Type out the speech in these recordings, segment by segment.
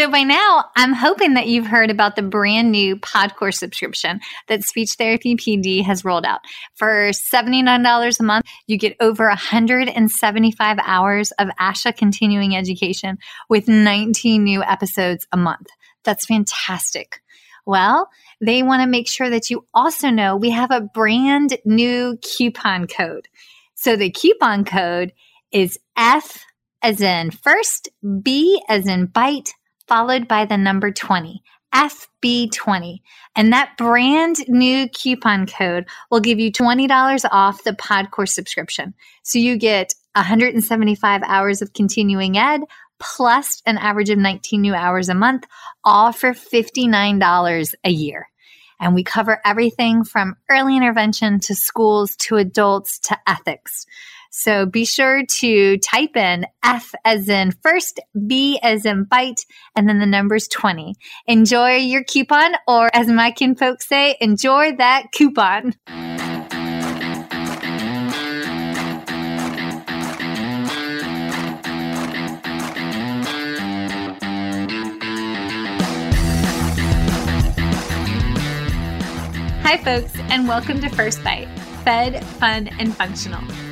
So by now, I'm hoping that you've heard about the brand new PodCore subscription that Speech Therapy PD has rolled out. For $79 a month, you get over 175 hours of ASHA continuing education with 19 new episodes a month. That's fantastic. Well, they want to make sure that you also know we have a brand new coupon code. So the coupon code is F as in first, B as in bite, followed by the number 20, FB20. And that brand new coupon code will give you $20 off the PodCore subscription. So you get 175 hours of continuing ed, plus an average of 19 new hours a month, all for $59 a year. And we cover everything from early intervention to schools to adults to ethics. So be sure to type in F as in first, B as in bite, and then the number's 20. Enjoy your coupon, or as my kinfolk say, enjoy that coupon. Hi, folks, and welcome to First Bite, Fed, Fun, and Functional,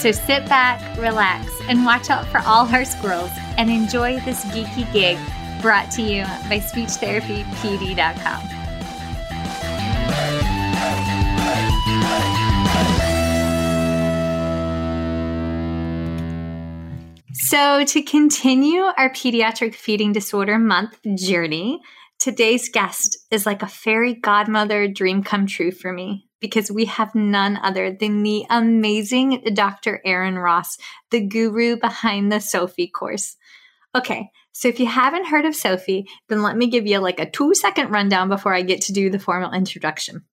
So sit back, relax, and watch out for all her squirrels and enjoy this geeky gig brought to you by SpeechTherapyPD.com. So to continue our Pediatric Feeding Disorder Month journey, today's guest is like a fairy godmother dream come true for me, because we have none other than the amazing Dr. Erin Ross, the guru behind the SOFI course. Okay, so if you haven't heard of SOFI, then let me give you like a 2-second rundown before I get to do the formal introduction.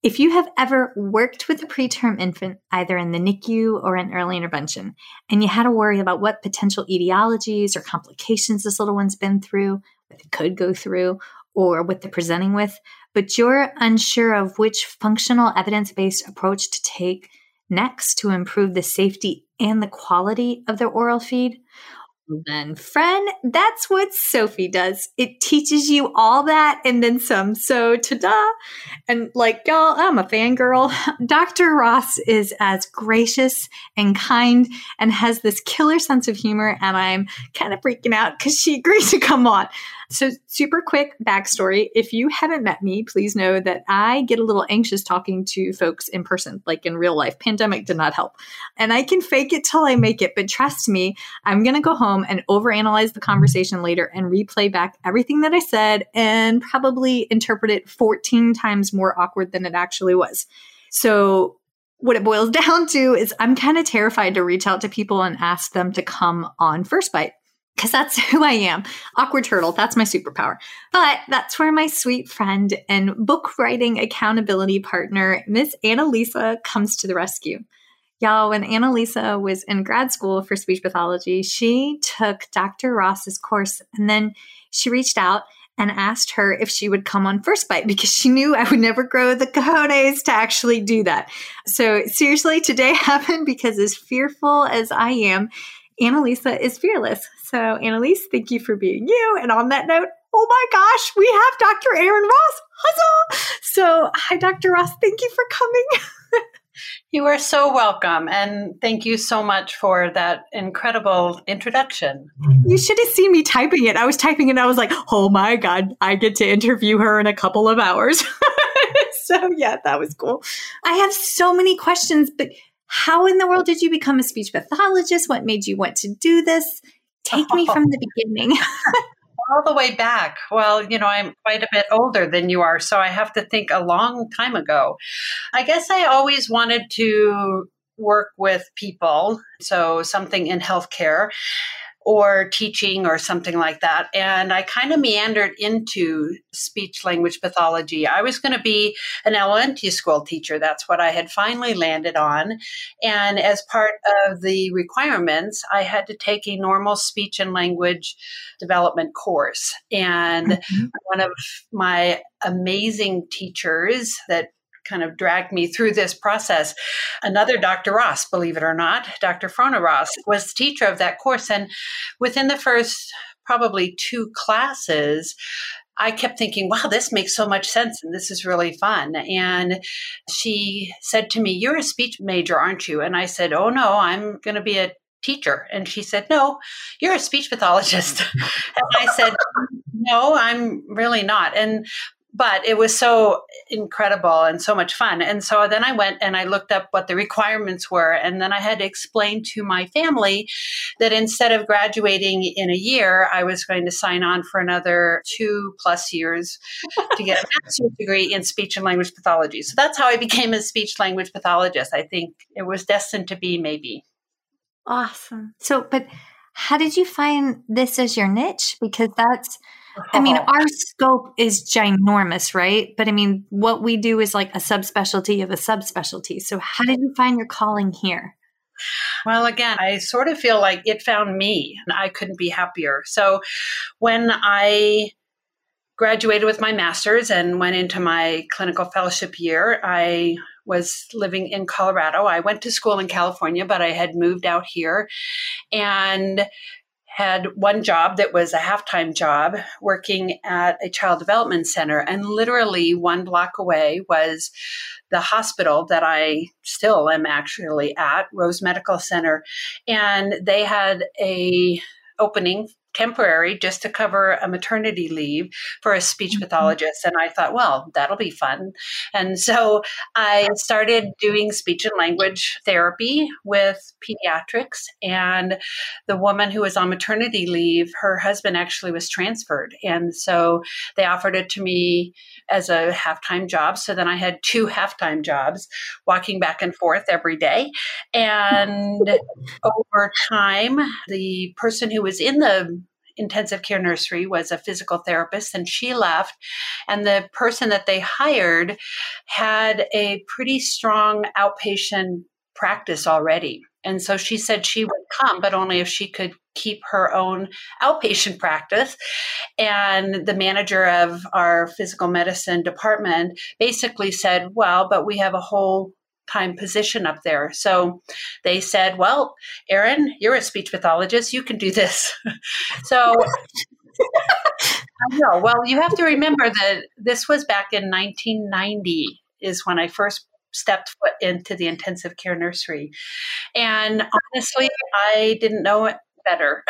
If you have ever worked with a preterm infant, either in the NICU or in early intervention, and you had to worry about what potential etiologies or complications this little one's been through, what they could go through, or what they're presenting with, but you're unsure of which functional evidence-based approach to take next to improve the safety and the quality of their oral feed, then friend, that's what SOFI does. It teaches you all that and then some. So ta-da. And like, y'all, I'm a fangirl. Dr. Ross is as gracious and kind and has this killer sense of humor. And I'm kind of freaking out because she agreed to come on. So super quick backstory. If you haven't met me, please know that I get a little anxious talking to folks in person, like in real life. Pandemic did not help. And I can fake it till I make it. But trust me, I'm going to go home and overanalyze the conversation later and replay back everything that I said and probably interpret it 14 times more awkward than it actually was. So what it boils down to is I'm kind of terrified to reach out to people and ask them to come on First Bite, because that's who I am. Awkward turtle. That's my superpower. But that's where my sweet friend and book writing accountability partner, Miss Annalisa, comes to the rescue. Y'all, when Annalisa was in grad school for speech pathology, she took Dr. Ross's course, and then she reached out and asked her if she would come on First Bite because she knew I would never grow the cojones to actually do that. So seriously, today happened because as fearful as I am, Annalisa is fearless. So Annalise, thank you for being you. And on that note, oh my gosh, we have Dr. Aaron Ross. Huzzah! So hi, Dr. Ross. Thank you for coming. You are so welcome. And thank you so much for that incredible introduction. You should have seen me typing it. I was typing it and I was like, oh my God, I get to interview her in a couple of hours. So yeah, that was cool. I have so many questions, but how in the world did you become a speech pathologist? What made you want to do this? Take me from the beginning. All the way back. Well, you know, I'm quite a bit older than you are, so I have to think a long time ago. I guess I always wanted to work with people, so something in healthcare or teaching or something like that. And I kind of meandered into speech language pathology. I was going to be an elementary school teacher. That's what I had finally landed on. And as part of the requirements, I had to take a normal speech and language development course. And one of my amazing teachers that kind of dragged me through this process, another Dr. Ross, believe it or not, Dr. Frona Ross, was the teacher of that course. And within the first probably two classes, I kept thinking, wow, this makes so much sense and this is really fun. And she said to me, you're a speech major, aren't you? And I said, oh no, I'm going to be a teacher. And she said, no, you're a speech pathologist. And I said, no, I'm really not. But it was so incredible and so much fun. And so then I went and I looked up what the requirements were. And then I had to explain to my family that instead of graduating in a year, I was going to sign on for another 2+ years to get a master's degree in speech and language pathology. So that's how I became a speech language pathologist. I think it was destined to be, maybe. Awesome. So, but how did you find this as your niche? Because that's... I mean, our scope is ginormous, right? But I mean, what we do is like a subspecialty of a subspecialty. So how did you find your calling here? Well, again, I sort of feel like it found me and I couldn't be happier. So when I graduated with my master's and went into my clinical fellowship year, I was living in Colorado. I went to school in California, but I had moved out here and had one job that was a half-time job working at a child development center. And literally one block away was the hospital that I still am actually at, Rose Medical Center. And they had a opening temporary just to cover a maternity leave for a speech pathologist. And I thought, well, that'll be fun. And so I started doing speech and language therapy with pediatrics. And the woman who was on maternity leave, her husband actually was transferred. And so they offered it to me as a half-time job. So then I had two half-time jobs walking back and forth every day. And over time, the person who was in the intensive care nursery was a physical therapist, and she left. And the person that they hired had a pretty strong outpatient practice already. And so she said she would come, but only if she could keep her own outpatient practice. And the manager of our physical medicine department basically said, well, but we have a whole time position up there. So they said, well, Erin, you're a speech pathologist. You can do this. So I know. Well, you have to remember that this was back in 1990 is when I first stepped foot into the intensive care nursery. And honestly, I didn't know it better.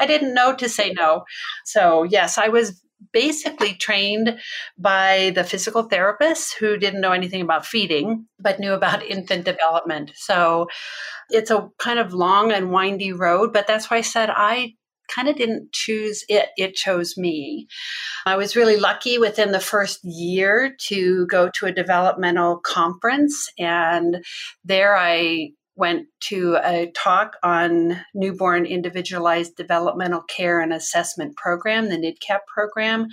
I didn't know to say no. So yes, I was basically trained by the physical therapist who didn't know anything about feeding, but knew about infant development. So it's a kind of long and windy road, but that's why I said I kind of didn't choose it. It chose me. I was really lucky within the first year to go to a developmental conference. And there I went to a talk on newborn individualized developmental care and assessment program, the NIDCAP program.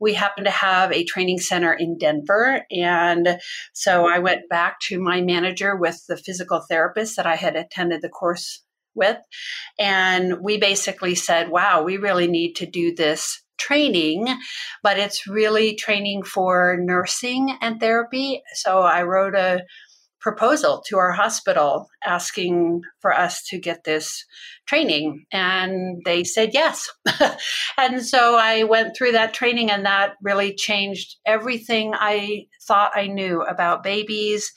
We happened to have a training center in Denver. And so I went back to my manager with the physical therapist that I had attended the course with. And we basically said, wow, we really need to do this training, but it's really training for nursing and therapy. So I wrote a proposal to our hospital asking for us to get this training. And they said yes. And so I went through that training, and that really changed everything I thought I knew about babies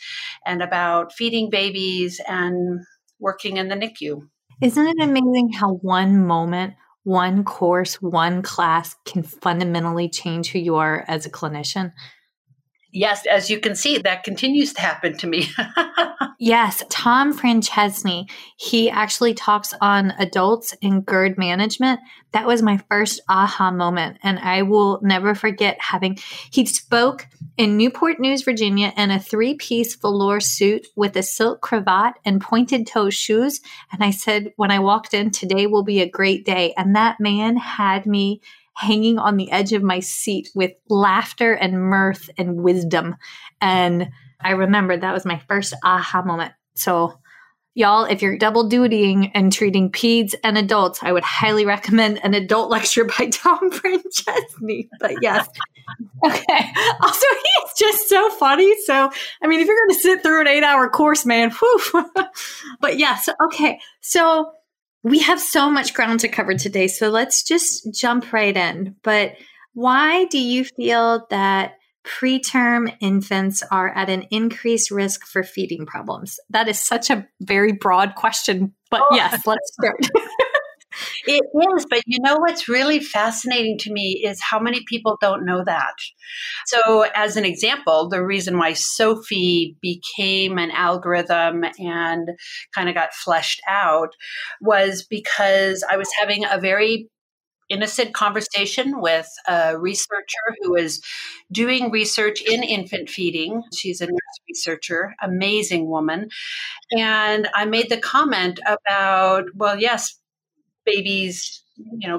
and about feeding babies and working in the NICU. Isn't it amazing how one moment, one course, one class can fundamentally change who you are as a clinician? Yes, as you can see, that continues to happen to me. Yes, Tom Francesni, he actually talks on adults and GERD management. That was my first aha moment, and I will never forget he spoke in Newport News, Virginia, in a three-piece velour suit with a silk cravat and pointed-toe shoes. And I said, when I walked in, today will be a great day. And that man had me hanging on the edge of my seat with laughter and mirth and wisdom. And I remember that was my first aha moment. So y'all, if you're double dutying and treating peds and adults, I would highly recommend an adult lecture by Tom Francesni. But yes. Okay. Also, he's just so funny. So, I mean, if you're going to sit through an 8-hour course, man, whew. But yes. Okay. So we have so much ground to cover today, so let's just jump right in. But why do you feel that preterm infants are at an increased risk for feeding problems? That is such a very broad question, but yes, let's start. It is, but you know what's really fascinating to me is how many people don't know that. So as an example, the reason why SOFI became an algorithm and kind of got fleshed out was because I was having a very innocent conversation with a researcher who is doing research in infant feeding. She's a nurse researcher, amazing woman. And I made the comment about, well, yes, babies,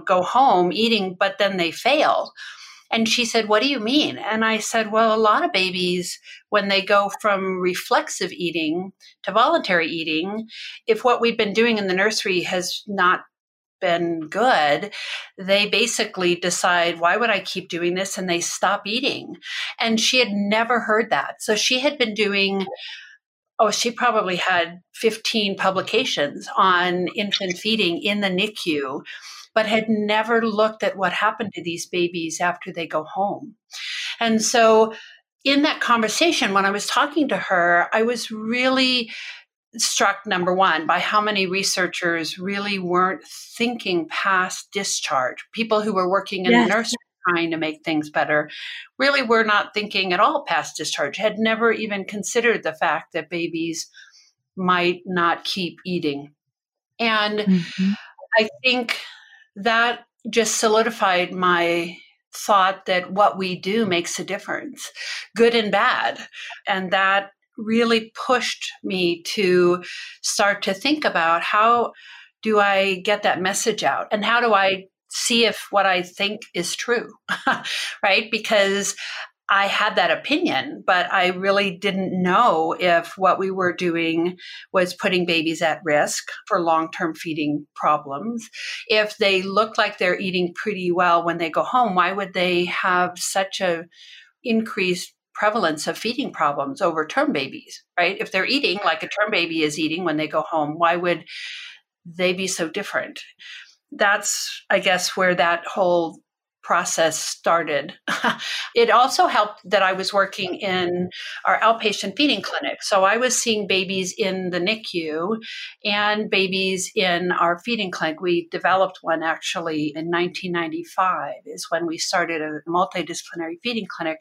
go home eating, but then they fail. And she said, what do you mean? And I said, well, a lot of babies, when they go from reflexive eating to voluntary eating, if what we've been doing in the nursery has not been good, they basically decide, why would I keep doing this? And they stop eating. And she had never heard that. So she had been doing she probably had 15 publications on infant feeding in the NICU, but had never looked at what happened to these babies after they go home. And so in that conversation, when I was talking to her, I was really struck, number one, by how many researchers really weren't thinking past discharge. People who were working in the nursery trying to make things better, really were not thinking at all past discharge, had never even considered the fact that babies might not keep eating. And I think that just solidified my thought that what we do makes a difference, good and bad. And that really pushed me to start to think about, how do I get that message out? And how do I see if what I think is true, right? Because I had that opinion, but I really didn't know if what we were doing was putting babies at risk for long-term feeding problems. If they look like they're eating pretty well when they go home, why would they have such a increased prevalence of feeding problems over term babies, right? If they're eating like a term baby is eating when they go home, why would they be so different? That's, I guess, where that whole process started. It also helped that I was working in our outpatient feeding clinic. So I was seeing babies in the NICU and babies in our feeding clinic. We developed one actually in 1995 is when we started a multidisciplinary feeding clinic.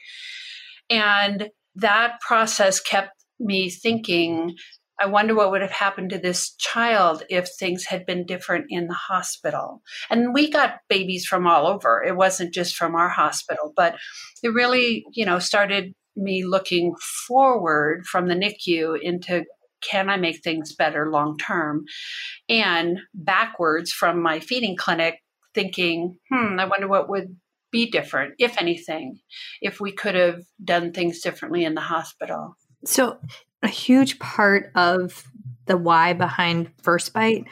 And that process kept me thinking, I wonder what would have happened to this child if things had been different in the hospital. And we got babies from all over. It wasn't just from our hospital, but it really, started me looking forward from the NICU into, can I make things better long term? And backwards from my feeding clinic thinking, I wonder what would be different, if anything, if we could have done things differently in the hospital. So a huge part of the why behind First Bite,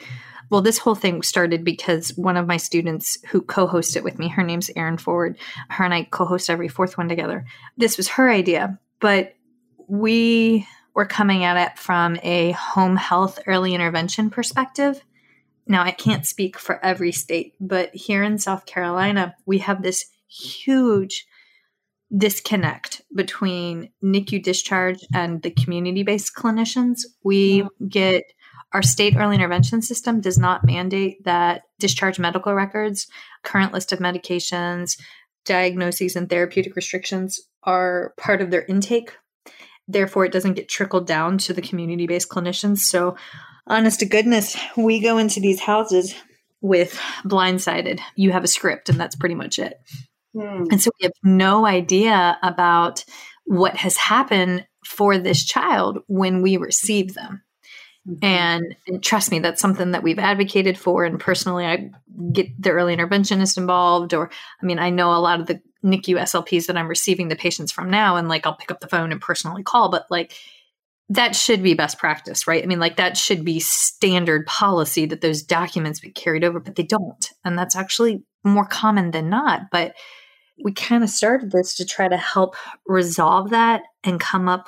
well, this whole thing started because one of my students who co-hosts it with me, her name's Erin Forward, her and I co-host every fourth one together. This was her idea, but we were coming at it from a home health early intervention perspective. Now, I can't speak for every state, but here in South Carolina, we have this huge disconnect between NICU discharge and the community-based clinicians. We get our state early intervention system does not mandate that discharge medical records, current list of medications, diagnoses, and therapeutic restrictions are part of their intake. Therefore, it doesn't get trickled down to the community-based clinicians. So, honest to goodness, we go into these houses with blindsided. You have a script, and that's pretty much it. And so we have no idea about what has happened for this child when we receive them. And trust me, that's something that we've advocated for. And personally, I get the early interventionist involved, or, I know a lot of the NICU SLPs that I'm receiving the patients from now, and I'll pick up the phone and personally call, but that should be best practice, right? That should be standard policy that those documents be carried over, but they don't. And that's actually more common than not. But we kind of started this to try to help resolve that and come up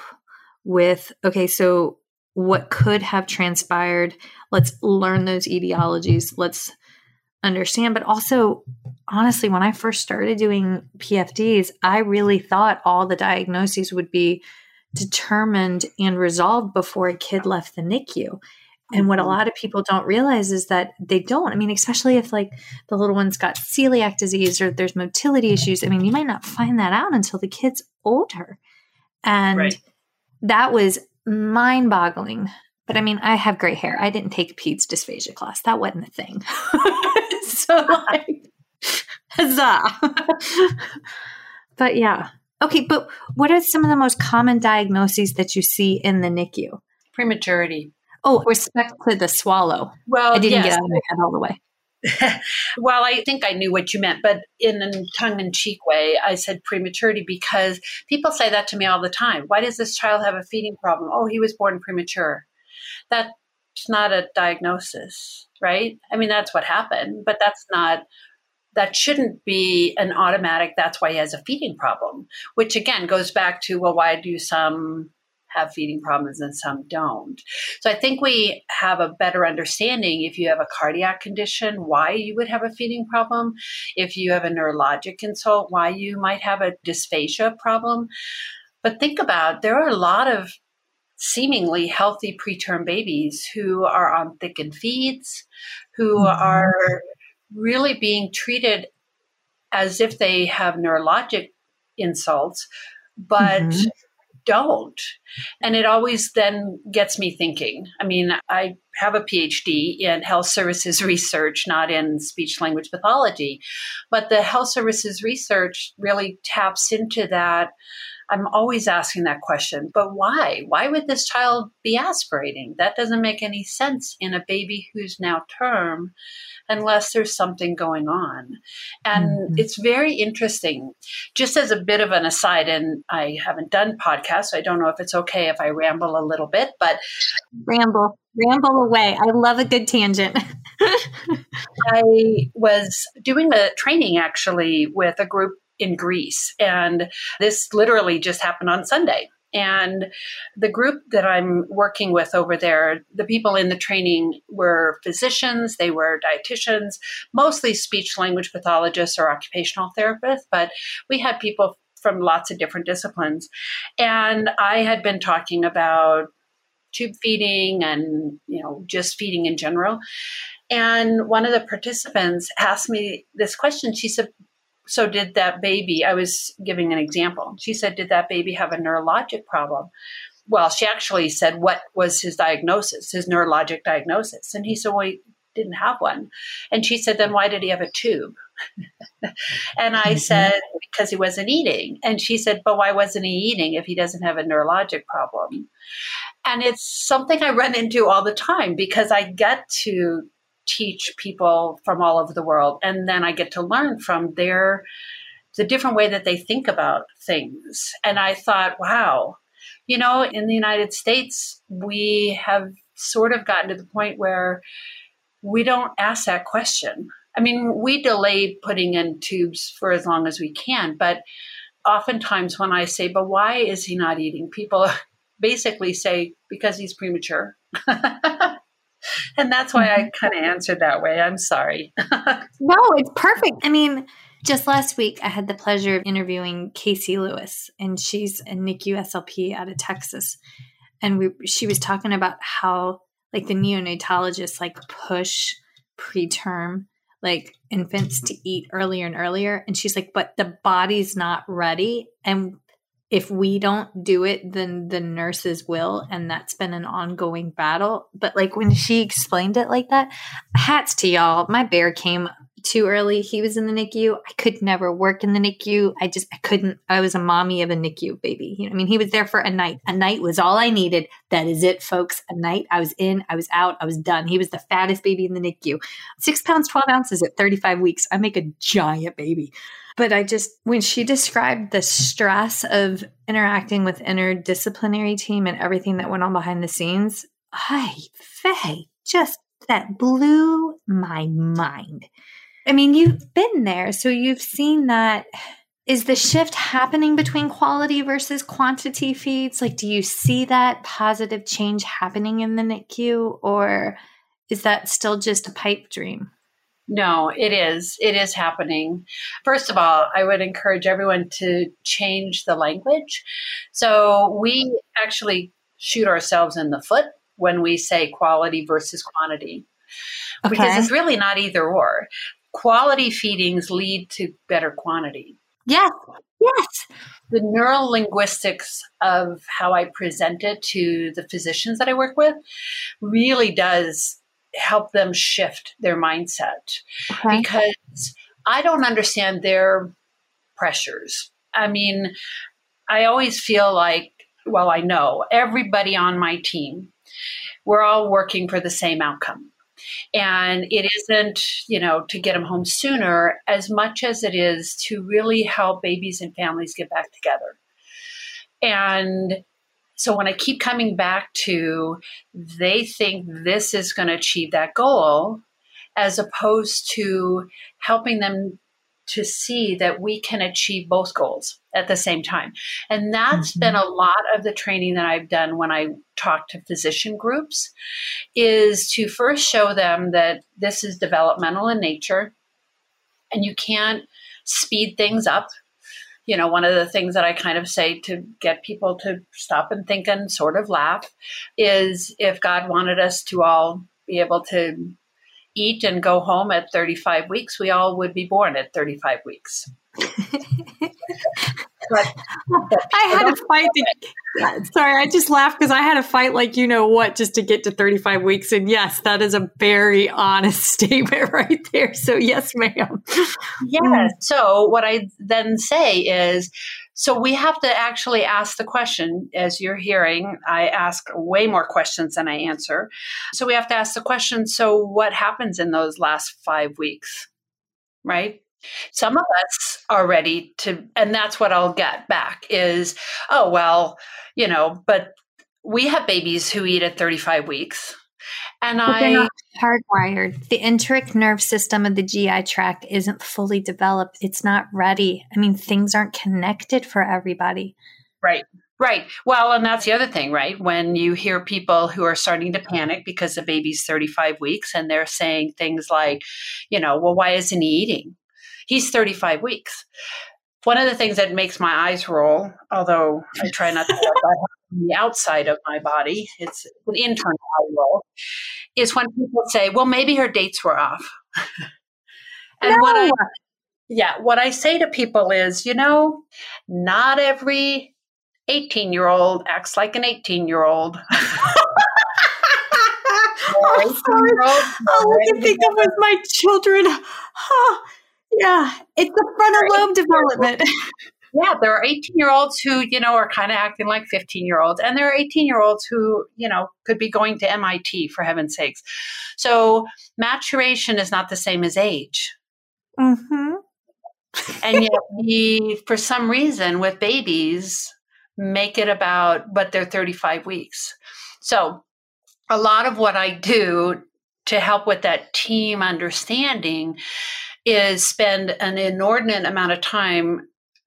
with, okay, so what could have transpired? Let's learn those etiologies. Let's understand. But also, honestly, when I first started doing PFDs, I really thought all the diagnoses would be determined and resolved before a kid left the NICU. And what a lot of people don't realize is that they don't. Especially if the little one's got celiac disease or there's motility issues, you might not find that out until the kid's older. And that was mind boggling. But I have gray hair. I didn't take a peds dysphagia class. That wasn't a thing. So huzzah. But yeah. Okay. But what are some of the most common diagnoses that you see in the NICU? Prematurity. Oh, respect to the swallow. Well, I didn't get out of my head all the way. Well, I think I knew what you meant, but in a tongue-in-cheek way, I said prematurity because people say that to me all the time. Why does this child have a feeding problem? Oh, he was born premature. That's not a diagnosis, right? That's what happened, but that shouldn't be an automatic, that's why he has a feeding problem, which again goes back to, well, why do some have feeding problems and some don't? So I think we have a better understanding if you have a cardiac condition, why you would have a feeding problem, if you have a neurologic insult, why you might have a dysphagia problem. But think about, there are a lot of seemingly healthy preterm babies who are on thickened feeds, who are really being treated as if they have neurologic insults, but don't. And it always then gets me thinking. I have a PhD in health services research, not in speech language pathology, but the health services research really taps into that. I'm always asking that question, but why? Why would this child be aspirating? That doesn't make any sense in a baby who's now term unless there's something going on. And it's very interesting. Just as a bit of an aside, and I haven't done podcasts, so I don't know if it's okay if I ramble a little bit, but ramble away. I love a good tangent. I was doing a training actually with a group in Greece. And this literally just happened on Sunday. And the group that I'm working with over there, the people in the training were physicians, they were dietitians, mostly speech language pathologists or occupational therapists, but we had people from lots of different disciplines. And I had been talking about tube feeding and, just feeding in general. And one of the participants asked me this question. She said, so did that baby, I was giving an example. She said, did that baby have a neurologic problem? well, she actually said, what was his diagnosis, his neurologic diagnosis? And he said, well, he didn't have one. And she said, then why did he have a tube? And I said, because he wasn't eating. And she said, but why wasn't he eating if he doesn't have a neurologic problem? And it's something I run into all the time because I get to teach people from all over the world. And then I get to learn from the different way that they think about things. And I thought, wow, you know, in the United States, we have sort of gotten to the point where we don't ask that question. I mean, we delay putting in tubes for as long as we can. But oftentimes when I say, but why is he not eating? People basically say, because he's premature. And that's why I kind of answered that way. I'm sorry. No, it's perfect. I mean, just last week, I had the pleasure of interviewing Casey Lewis, and she's a NICU SLP out of Texas. And she was talking about how, like, the neonatologists, like, push preterm, like, infants to eat earlier and earlier. And she's like, but the body's not ready. And if we don't do it, then the nurses will. And that's been an ongoing battle. But, like, when she explained it like that, hats to y'all. My bear came too early. He was in the NICU. I could never work in the NICU. I couldn't. I was a mommy of a NICU baby. You know, I mean, he was there for a night. A night was all I needed. That is it, folks. A night. I was in, I was out, I was done. He was the fattest baby in the NICU. 6 pounds, 12 ounces at 35 weeks. I make a giant baby. But when she described the stress of interacting with interdisciplinary team and everything that went on behind the scenes, that blew my mind. I mean, you've been there, so you've seen that. Is the shift happening between quality versus quantity feeds? Like, do you see that positive change happening in the NICU, or is that still just a pipe dream? No, it is. It is happening. First of all, I would encourage everyone to change the language. So we actually shoot ourselves in the foot when we say quality versus quantity, because it's really not either or. Quality feedings lead to better quantity. Yes, yes. The neurolinguistics of how I present it to the physicians that I work with really does help them shift their mindset, because I don't understand their pressures. I mean, I always feel like, well, I know everybody on my team, we're all working for the same outcome. And it isn't, you know, to get them home sooner as much as it is to really help babies and families get back together. And so when I keep coming back to, they think this is going to achieve that goal, as opposed to helping them to see that we can achieve both goals at the same time. And that's been a lot of the training that I've done when I talk to physician groups, is to first show them that this is developmental in nature and you can't speed things up. You know, one of the things that I kind of say to get people to stop and think and sort of laugh is, if God wanted us to all be able to eat and go home at 35 weeks, we all would be born at 35 weeks. but I had a fight. Sorry, I just laughed because I had a fight like, you know what, just to get to 35 weeks. And yes, that is a very honest statement right there. So yes, ma'am. Yeah. So what I then say is, so we have to actually ask the question. As you're hearing, I ask way more questions than I answer. So we have to ask the question, so what happens in those last 5 weeks, right? Some of us are ready to, and that's what I'll get back is, oh, well, you know, but we have babies who eat at 35 weeks. And they're not hardwired. The enteric nerve system of the GI tract isn't fully developed. It's not ready. I mean, things aren't connected for everybody. Right. Right. Well, and that's the other thing, right? When you hear people who are starting to panic because the baby's 35 weeks and they're saying things like, you know, well, why isn't he eating? He's 35 weeks. One of the things that makes my eyes roll, although I try not to let that happen on the outside of my body, it's an internal eye roll, is when people say, well, maybe her dates were off. And what I say to people is, you know, not every 18-year-old acts like an 18-year-old. Oh, sorry. All I can think of was my children. Huh. Yeah, it's the frontal lobe development. Yeah, there are 18-year-olds who, are kind of acting like 15-year-olds. And there are 18-year-olds who, could be going to MIT, for heaven's sakes. So maturation is not the same as age. Mm-hmm. And yet we, for some reason, with babies, make it about, but they're 35 weeks. So a lot of what I do to help with that team understanding is spend an inordinate amount of time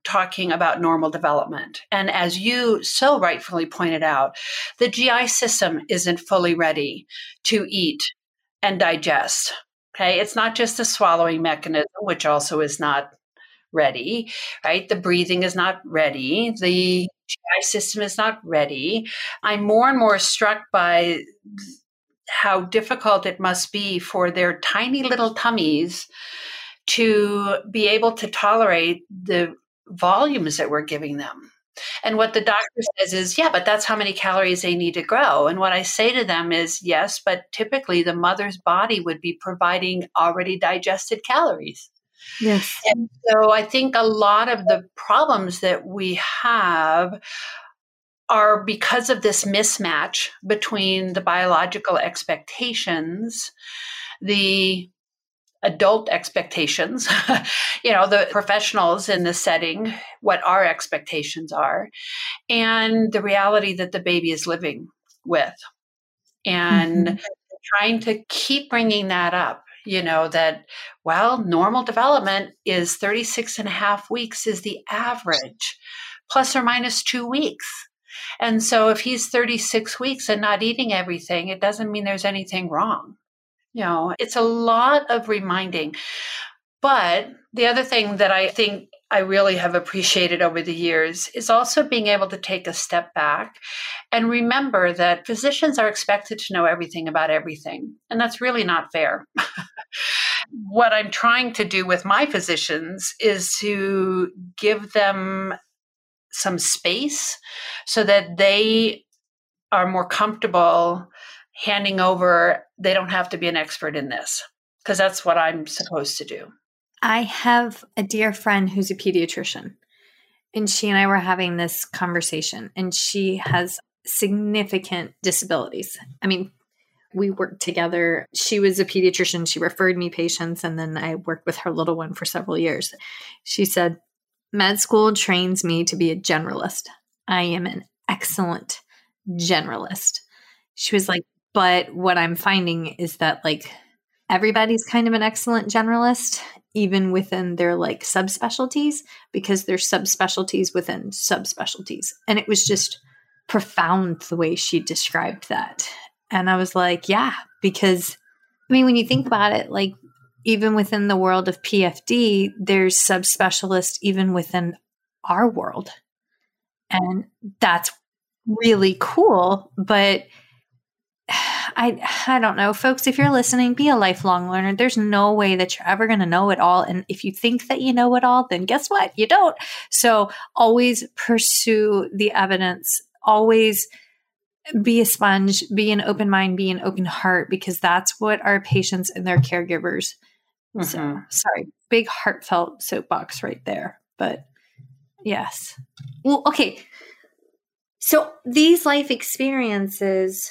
talking about normal development. And as you so rightfully pointed out, the GI system isn't fully ready to eat and digest. Okay. It's not just the swallowing mechanism, which also is not ready, right? The breathing is not ready. The GI system is not ready. I'm more and more struck by how difficult it must be for their tiny little tummies to be able to tolerate the volumes that we're giving them. And what the doctor says is, yeah, but that's how many calories they need to grow. And what I say to them is, yes, but typically the mother's body would be providing already digested calories. Yes. And so I think a lot of the problems that we have are because of this mismatch between the biological expectations, the adult expectations, the professionals in the setting, what our expectations are, and the reality that the baby is living with. And trying to keep bringing that up, that, well, normal development is 36 and a half weeks is the average, plus or minus 2 weeks. And so if he's 36 weeks and not eating everything, it doesn't mean there's anything wrong. It's a lot of reminding. But the other thing that I think I really have appreciated over the years is also being able to take a step back and remember that physicians are expected to know everything about everything. And that's really not fair. What I'm trying to do with my physicians is to give them some space so that they are more comfortable handing over. They don't have to be an expert in this, because that's what I'm supposed to do. I have a dear friend who's a pediatrician, and she and I were having this conversation, and she has significant disabilities. I mean, we worked together. She was a pediatrician. She referred me patients, and then I worked with her little one for several years. She said, med school trains me to be a generalist. I am an excellent generalist. She was like, but what I'm finding is that everybody's kind of an excellent generalist, even within their subspecialties, because there's subspecialties within subspecialties. And it was just profound the way she described that. And I was like, yeah, because when you think about it, even within the world of PFD, there's subspecialists even within our world. And that's really cool. But I don't know, folks, if you're listening, be a lifelong learner. There's no way that you're ever going to know it all. And if you think that you know it all, then guess what? You don't. So always pursue the evidence. Always be a sponge, be an open mind, be an open heart, because that's what our patients and their caregivers. Mm-hmm. So, sorry, big heartfelt soapbox right there. But yes. Well, okay. So these life experiences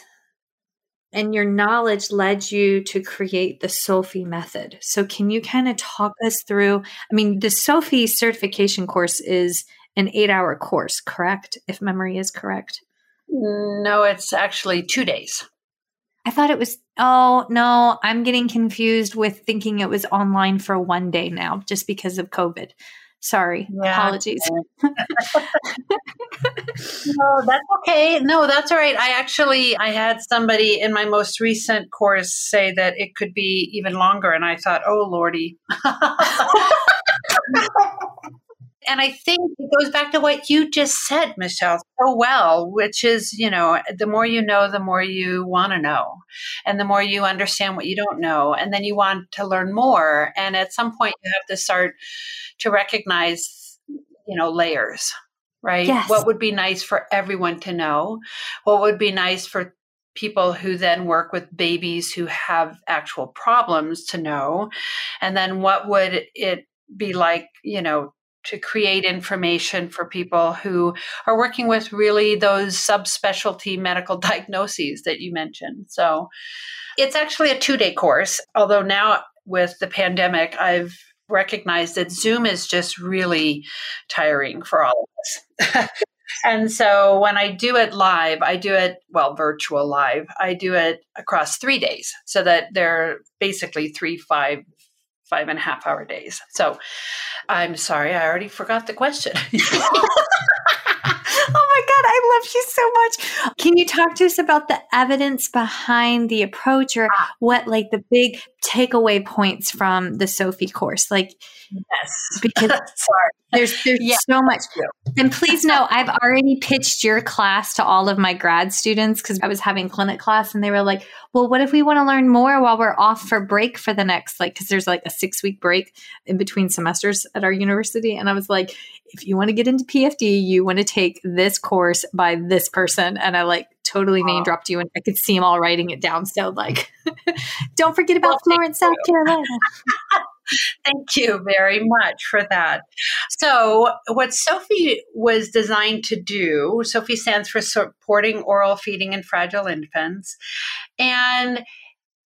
and your knowledge led you to create the SOFI method. So can you kind of talk us through, the SOFI certification course is an 8-hour course, correct? If memory is correct. No, it's actually 2 days. I thought it was, oh no, I'm getting confused with thinking it was online for 1 day now, just because of COVID. Sorry. Yeah. Apologies. No, that's okay. No, that's all right. I had somebody in my most recent course say that it could be even longer. And I thought, oh, Lordy. And I think it goes back to what you just said, Michelle, so well, which is, the more you know, the more you want to know, and the more you understand what you don't know, and then you want to learn more. And at some point you have to start to recognize, layers. right? Yes. What would be nice for everyone to know? What would be nice for people who then work with babies who have actual problems to know? And then what would it be like, you know, to create information for people who are working with really those subspecialty medical diagnoses that you mentioned? So it's actually a 2-day course, although now with the pandemic, I've recognized that Zoom is just really tiring for all of us. And so when I do it live, I do it, well, virtual live, I do it across 3 days so that they're basically 3 5.5-hour days. So I'm sorry, I already forgot the question. Oh my God, I love you so much. Can you talk to us about the evidence behind the approach, or what like the big takeaway points from the SOFI course? Like, yes, because sorry. There's yeah, so much. And please know, I've already pitched your class to all of my grad students because I was having clinic class and they were like, well, what if we want to learn more while we're off for break for the next, like, because there's like a 6-week break in between semesters at our university. And I was like, if you want to get into PFD, you want to take this course by this person. And I like totally name dropped you and I could see them all writing it down. So like, don't forget about Florence, South Carolina. Thank you very much for that. So what SOFI was designed to do, SOFI stands for Supporting Oral Feeding in Fragile Infants. And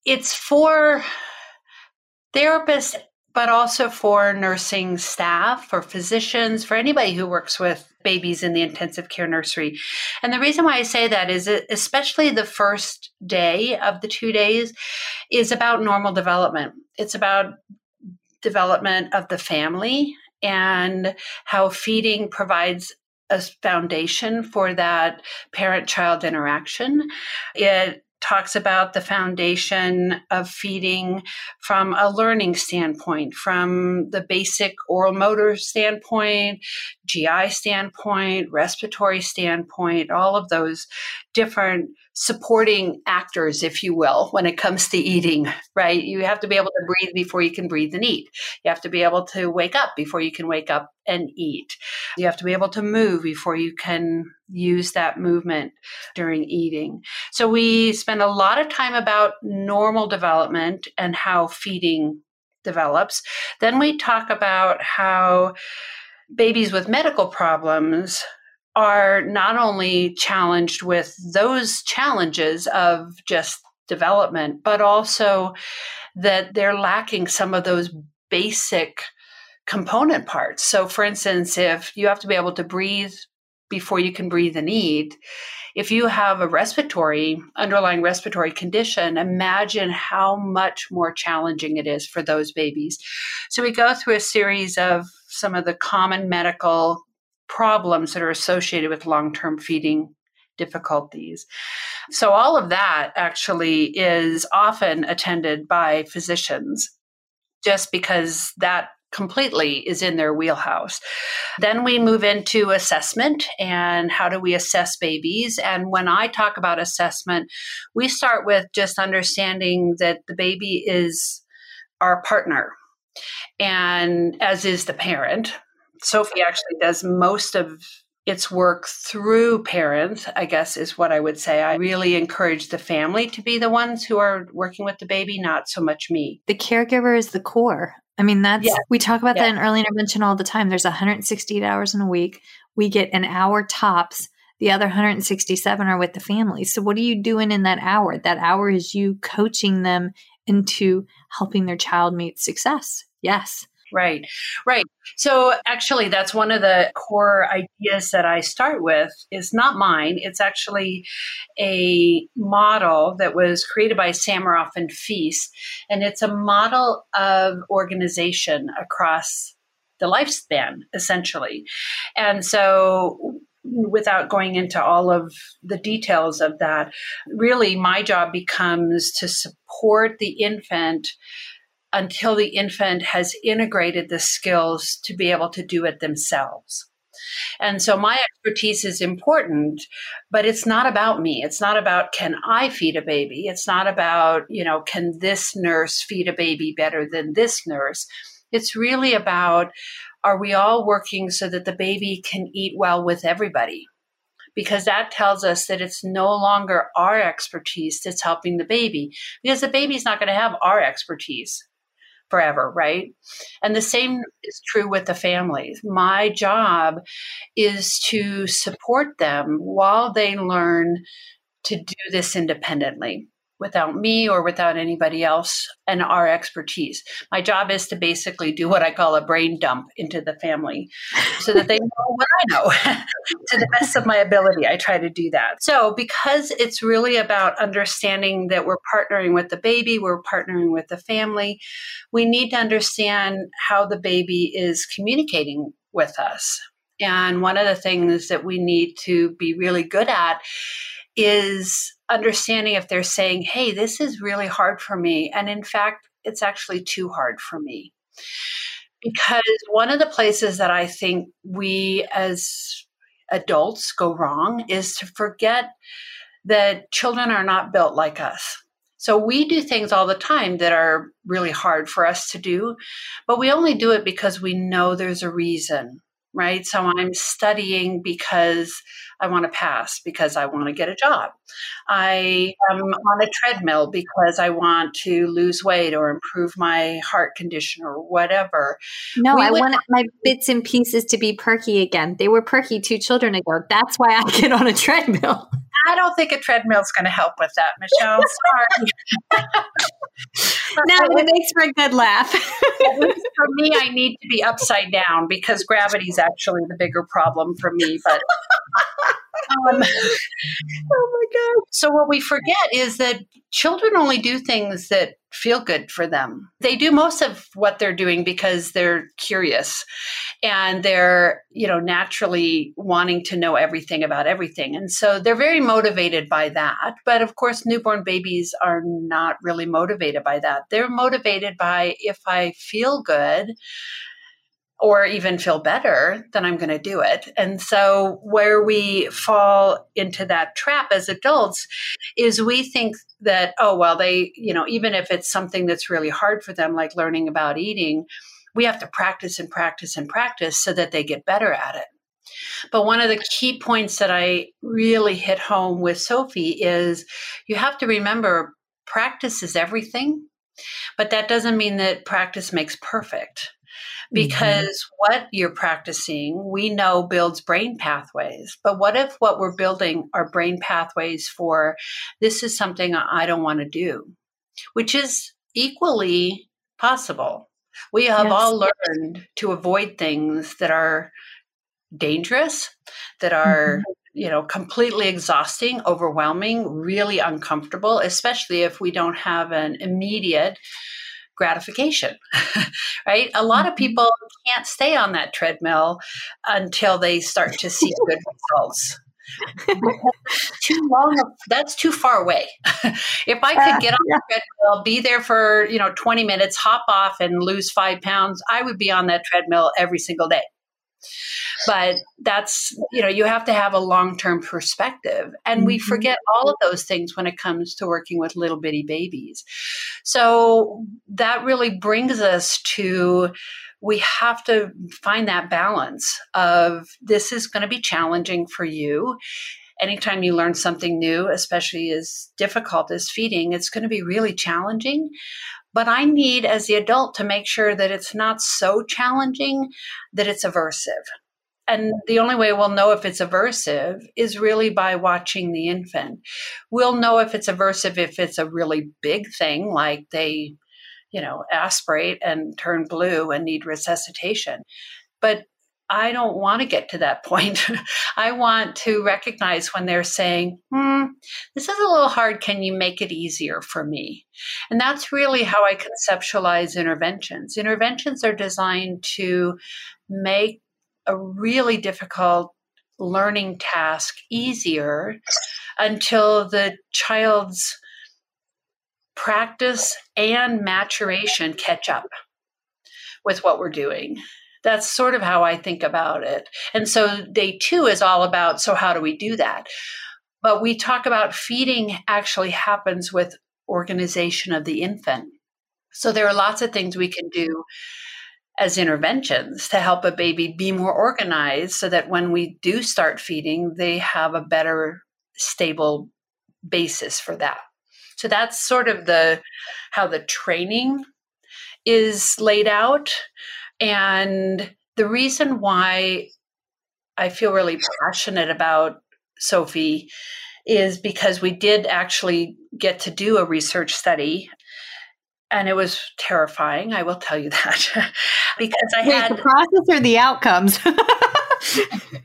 it's for therapists, but also for nursing staff, for physicians, for anybody who works with babies in the intensive care nursery. And the reason why I say that is especially the first day of the 2 days is about normal development. It's about development of the family and how feeding provides a foundation for that parent-child interaction. It talks about the foundation of feeding from a learning standpoint, from the basic oral motor standpoint, GI standpoint, respiratory standpoint, all of those different supporting actors, if you will, when it comes to eating, right? You have to be able to breathe before you can breathe and eat. You have to be able to wake up before you can wake up and eat. You have to be able to move before you can use that movement during eating. So we spend a lot of time about normal development and how feeding develops. Then we talk about how babies with medical problems are not only challenged with those challenges of just development, but also that they're lacking some of those basic component parts. So for instance, if you have to be able to breathe before you can breathe and eat, if you have a underlying respiratory condition, imagine how much more challenging it is for those babies. So we go through a series of some of the common medical problems that are associated with long-term feeding difficulties. So all of that actually is often attended by physicians just because that completely is in their wheelhouse. Then we move into assessment and how do we assess babies. And when I talk about assessment, we start with just understanding that the baby is our partner, and as is the parent. SOFI actually does most of its work through parents, I guess is what I would say. I really encourage the family to be the ones who are working with the baby, not so much me. The caregiver is the core. I mean, we talk about that in early intervention all the time. There's 168 hours in a week. We get an hour tops. The other 167 are with the family. So what are you doing in that hour? That hour is you coaching them into helping their child meet success. Yes. Right. So actually, that's one of the core ideas that I start with. It's not mine. It's actually a model that was created by Samaroff and Feast, and it's a model of organization across the lifespan, essentially. And so without going into all of the details of that, really my job becomes to support the infant until the infant has integrated the skills to be able to do it themselves. And so my expertise is important, but it's not about me. It's not about, can I feed a baby? It's not about, can this nurse feed a baby better than this nurse? It's really about Are we all working so that the baby can eat well with everybody? Because that tells us that it's no longer our expertise that's helping the baby, because the baby's not going to have our expertise forever, right? And the same is true with the families. My job is to support them while they learn to do this independently, without me or without anybody else and our expertise. My job is to basically do what I call a brain dump into the family so that they know what I know to the best of my ability. I try to do that. So because it's really about understanding that we're partnering with the baby, we're partnering with the family, we need to understand how the baby is communicating with us. And one of the things that we need to be really good at is understanding if they're saying, hey, this is really hard for me. And in fact, it's actually too hard for me. Because one of the places that I think we as adults go wrong is to forget that children are not built like us. So we do things all the time that are really hard for us to do, but we only do it because we know there's a reason. Right? So I'm studying because I want to pass, because I want to get a job. I am on a treadmill because I want to lose weight or improve my heart condition or whatever. No, I want my bits and pieces to be perky again. They were perky 2 children ago. That's why I get on a treadmill. I don't think a treadmill is going to help with that, Michelle. Sorry. No, it makes for a good laugh. For me, I need to be upside down because gravity is actually the bigger problem for me. But oh my God. So what we forget is that children only do things that feel good for them. They do most of what they're doing because they're curious and they're, naturally wanting to know everything about everything. And so they're very motivated by that. But of course, newborn babies are not really motivated by that. They're motivated by, if I feel good or even feel better, then I'm going to do it. And so where we fall into that trap as adults is we think that, they, even if it's something that's really hard for them, like learning about eating, we have to practice and practice and practice so that they get better at it. But one of the key points that I really hit home with Sophie is you have to remember practice is everything, but that doesn't mean that practice makes perfect. Because what you're practicing, we know builds brain pathways. But what if what we're building are brain pathways for, this is something I don't want to do, which is equally possible. We have all learned to avoid things that are dangerous, that are completely exhausting, overwhelming, really uncomfortable, especially if we don't have an immediate gratification, right? A lot of people can't stay on that treadmill until they start to see good results. Too long, that's too far away. If I could get on the treadmill, be there for 20 minutes, hop off and lose 5 pounds, I would be on that treadmill every single day. But that's, you have to have a long-term perspective. And we forget all of those things when it comes to working with little bitty babies. So that really brings us to, we have to find that balance of this is going to be challenging for you. Anytime you learn something new, especially as difficult as feeding, it's going to be really challenging. But I need, as the adult, to make sure that it's not so challenging that it's aversive. And the only way we'll know if it's aversive is really by watching the infant. We'll know if it's aversive if it's a really big thing, like they, aspirate and turn blue and need resuscitation. But I don't want to get to that point. I want to recognize when they're saying, this is a little hard. Can you make it easier for me? And that's really how I conceptualize interventions. Interventions are designed to make a really difficult learning task easier until the child's practice and maturation catch up with what we're doing. That's sort of how I think about it. And so day 2 is all about, so how do we do that? But we talk about feeding actually happens with organization of the infant. So there are lots of things we can do as interventions to help a baby be more organized so that when we do start feeding, they have a better stable basis for that. So that's sort of how the training is laid out. And the reason why I feel really passionate about SOFI is because we did actually get to do a research study, and it was terrifying, I will tell you that, because I had the process or the outcomes.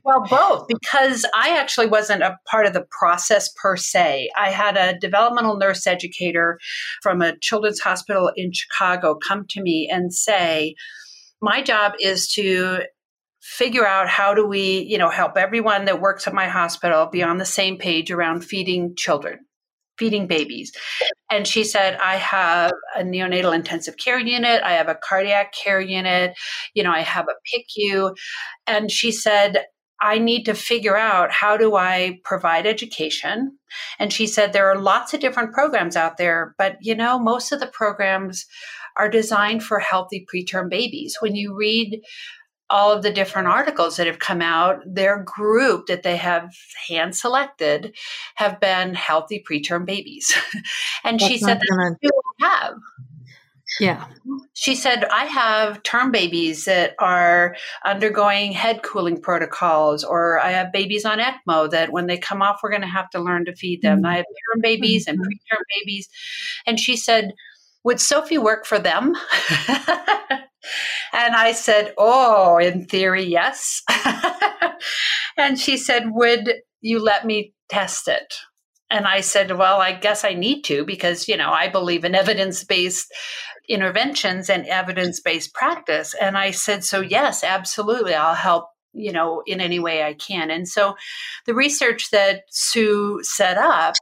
Well, both, because I actually wasn't a part of the process per se. I had a developmental nurse educator from a children's hospital in Chicago come to me and say, my job is to figure out how do we, help everyone that works at my hospital be on the same page around feeding children, feeding babies. And she said, I have a neonatal intensive care unit. I have a cardiac care unit. I have a PICU. And she said, I need to figure out how do I provide education. And she said, there are lots of different programs out there, but most of the programs are designed for healthy preterm babies. When you read all of the different articles that have come out, their group that they have hand selected have been healthy preterm babies. And that's, she said, that you have. Yeah. She said, I have term babies that are undergoing head cooling protocols, or I have babies on ECMO that when they come off, we're going to have to learn to feed them. Mm-hmm. I have term babies and preterm babies. And she said, would SOFI work for them? And I said, oh, in theory, yes. And she said, would you let me test it? And I said, well, I guess I need to, because, I believe in evidence-based interventions and evidence-based practice. And I said, so yes, absolutely. I'll help, in any way I can. And so the research that Sue set up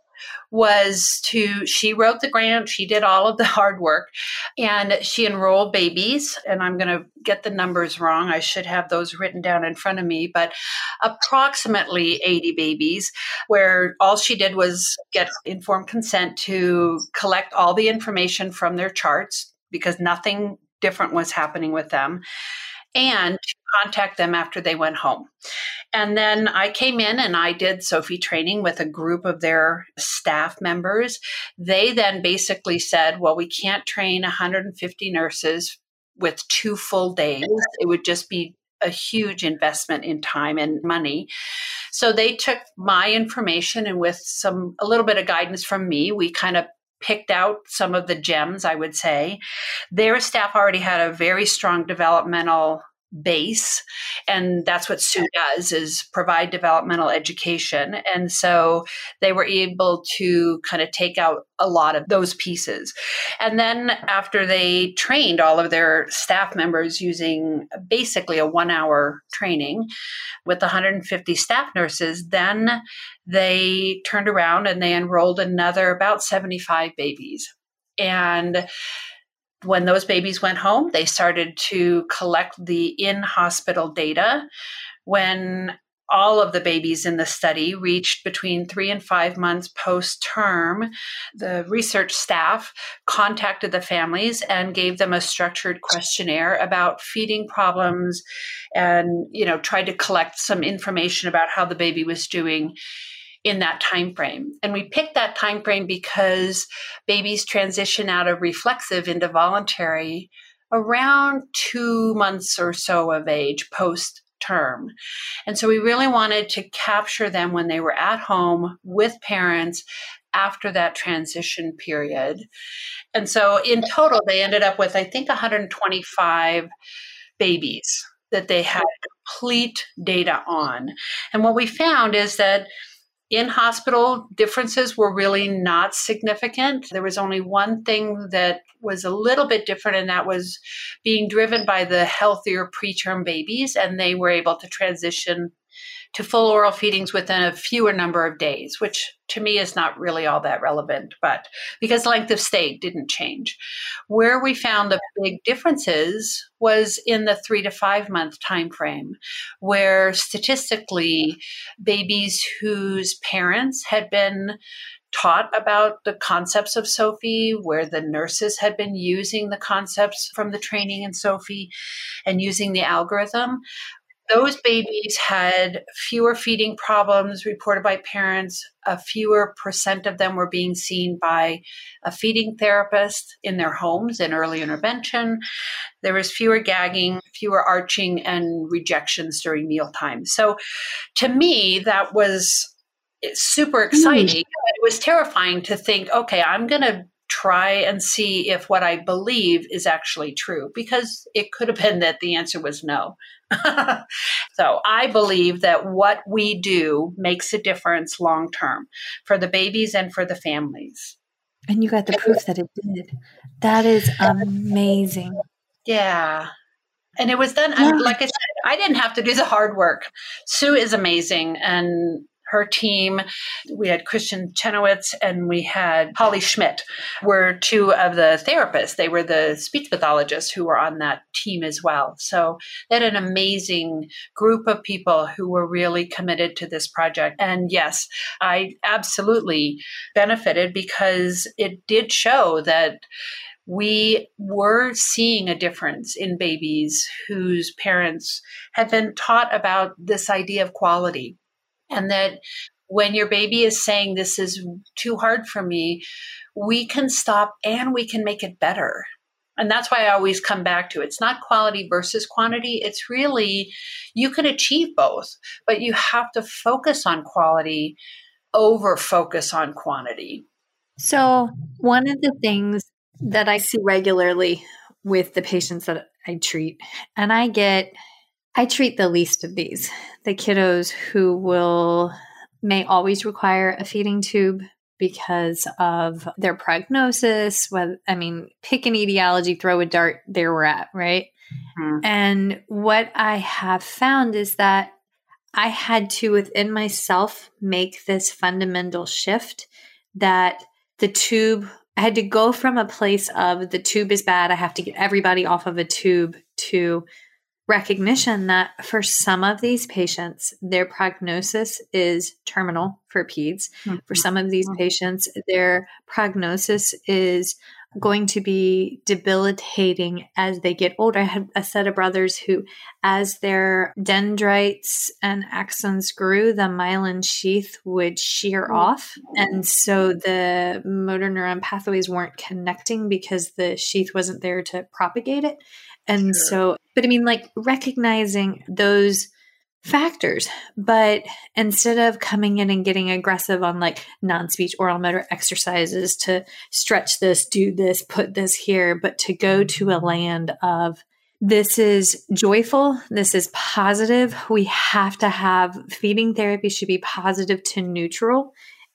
she wrote the grant, she did all of the hard work, and she enrolled babies. And I'm going to get the numbers wrong. I should have those written down in front of me, but approximately 80 babies, where all she did was get informed consent to collect all the information from their charts, because nothing different was happening with them, and to contact them after they went home. And then I came in and I did SOFI training with a group of their staff members. They then basically said, well, we can't train 150 nurses with 2 full days. It would just be a huge investment in time and money. So they took my information, and with a little bit of guidance from me, we kind of picked out some of the gems, I would say. Their staff already had a very strong developmental base, and that's what Sue does, is provide developmental education. And so they were able to kind of take out a lot of those pieces. And then after they trained all of their staff members using basically a 1-hour training with 150 staff nurses, then they turned around and they enrolled another about 75 babies. And when those babies went home, they started to collect the in-hospital data. When all of the babies in the study reached between 3 and 5 months post-term, the research staff contacted the families and gave them a structured questionnaire about feeding problems and, tried to collect some information about how the baby was doing in that time frame. And we picked that time frame because babies transition out of reflexive into voluntary around 2 months or so of age post-term. And so we really wanted to capture them when they were at home with parents after that transition period. And so in total, they ended up with, I think, 125 babies that they had complete data on. And what we found is that in-hospital differences were really not significant. There was only one thing that was a little bit different, and that was being driven by the healthier preterm babies, and they were able to transition to full oral feedings within a fewer number of days, which to me is not really all that relevant, but because length of stay didn't change. Where we found the big differences was in the 3 to 5 month time frame, where statistically babies whose parents had been taught about the concepts of SOFI, where the nurses had been using the concepts from the training in SOFI and using the algorithm. Those babies had fewer feeding problems reported by parents. A fewer percent of them were being seen by a feeding therapist in their homes in early intervention. There was fewer gagging, fewer arching, and rejections during mealtime. So to me, that was super exciting. It was terrifying to think, okay, I'm going to try and see if what I believe is actually true, because it could have been that the answer was no. So I believe that what we do makes a difference long term for the babies and for the families. And you got the proof that it did. That is amazing. Yeah. And it was done. Yeah. Like I said, I didn't have to do the hard work. Sue is amazing. And her team, we had Christian Chenowitz and we had Holly Schmidt, were two of the therapists. They were the speech pathologists who were on that team as well. So they had an amazing group of people who were really committed to this project. And yes, I absolutely benefited because it did show that we were seeing a difference in babies whose parents had been taught about this idea of quality. And that when your baby is saying, this is too hard for me, we can stop and we can make it better. And that's why I always come back to, it's not quality versus quantity. It's really, you can achieve both, but you have to focus on quality over focus on quantity. So one of the things that I see regularly with the patients that I treat, and I treat the least of these, the kiddos who may always require a feeding tube because of their prognosis. Well, I mean, pick an etiology, throw a dart, there we're at, right? Mm-hmm. And what I have found is that I had to, within myself, make this fundamental shift that I had to go from a place of the tube is bad, I have to get everybody off of a tube, to recognition that for some of these patients, their prognosis is terminal for peds. Mm-hmm. For some of these patients, their prognosis is going to be debilitating as they get older. I had a set of brothers who, as their dendrites and axons grew, the myelin sheath would shear off. And so the motor neuron pathways weren't connecting because the sheath wasn't there to propagate it. And sure. So, but I mean, like recognizing those factors, but instead of coming in and getting aggressive on like non-speech oral motor exercises to stretch this, do this, put this here, but to go to a land of this is joyful, this is positive. We have to have feeding therapy should be positive to neutral.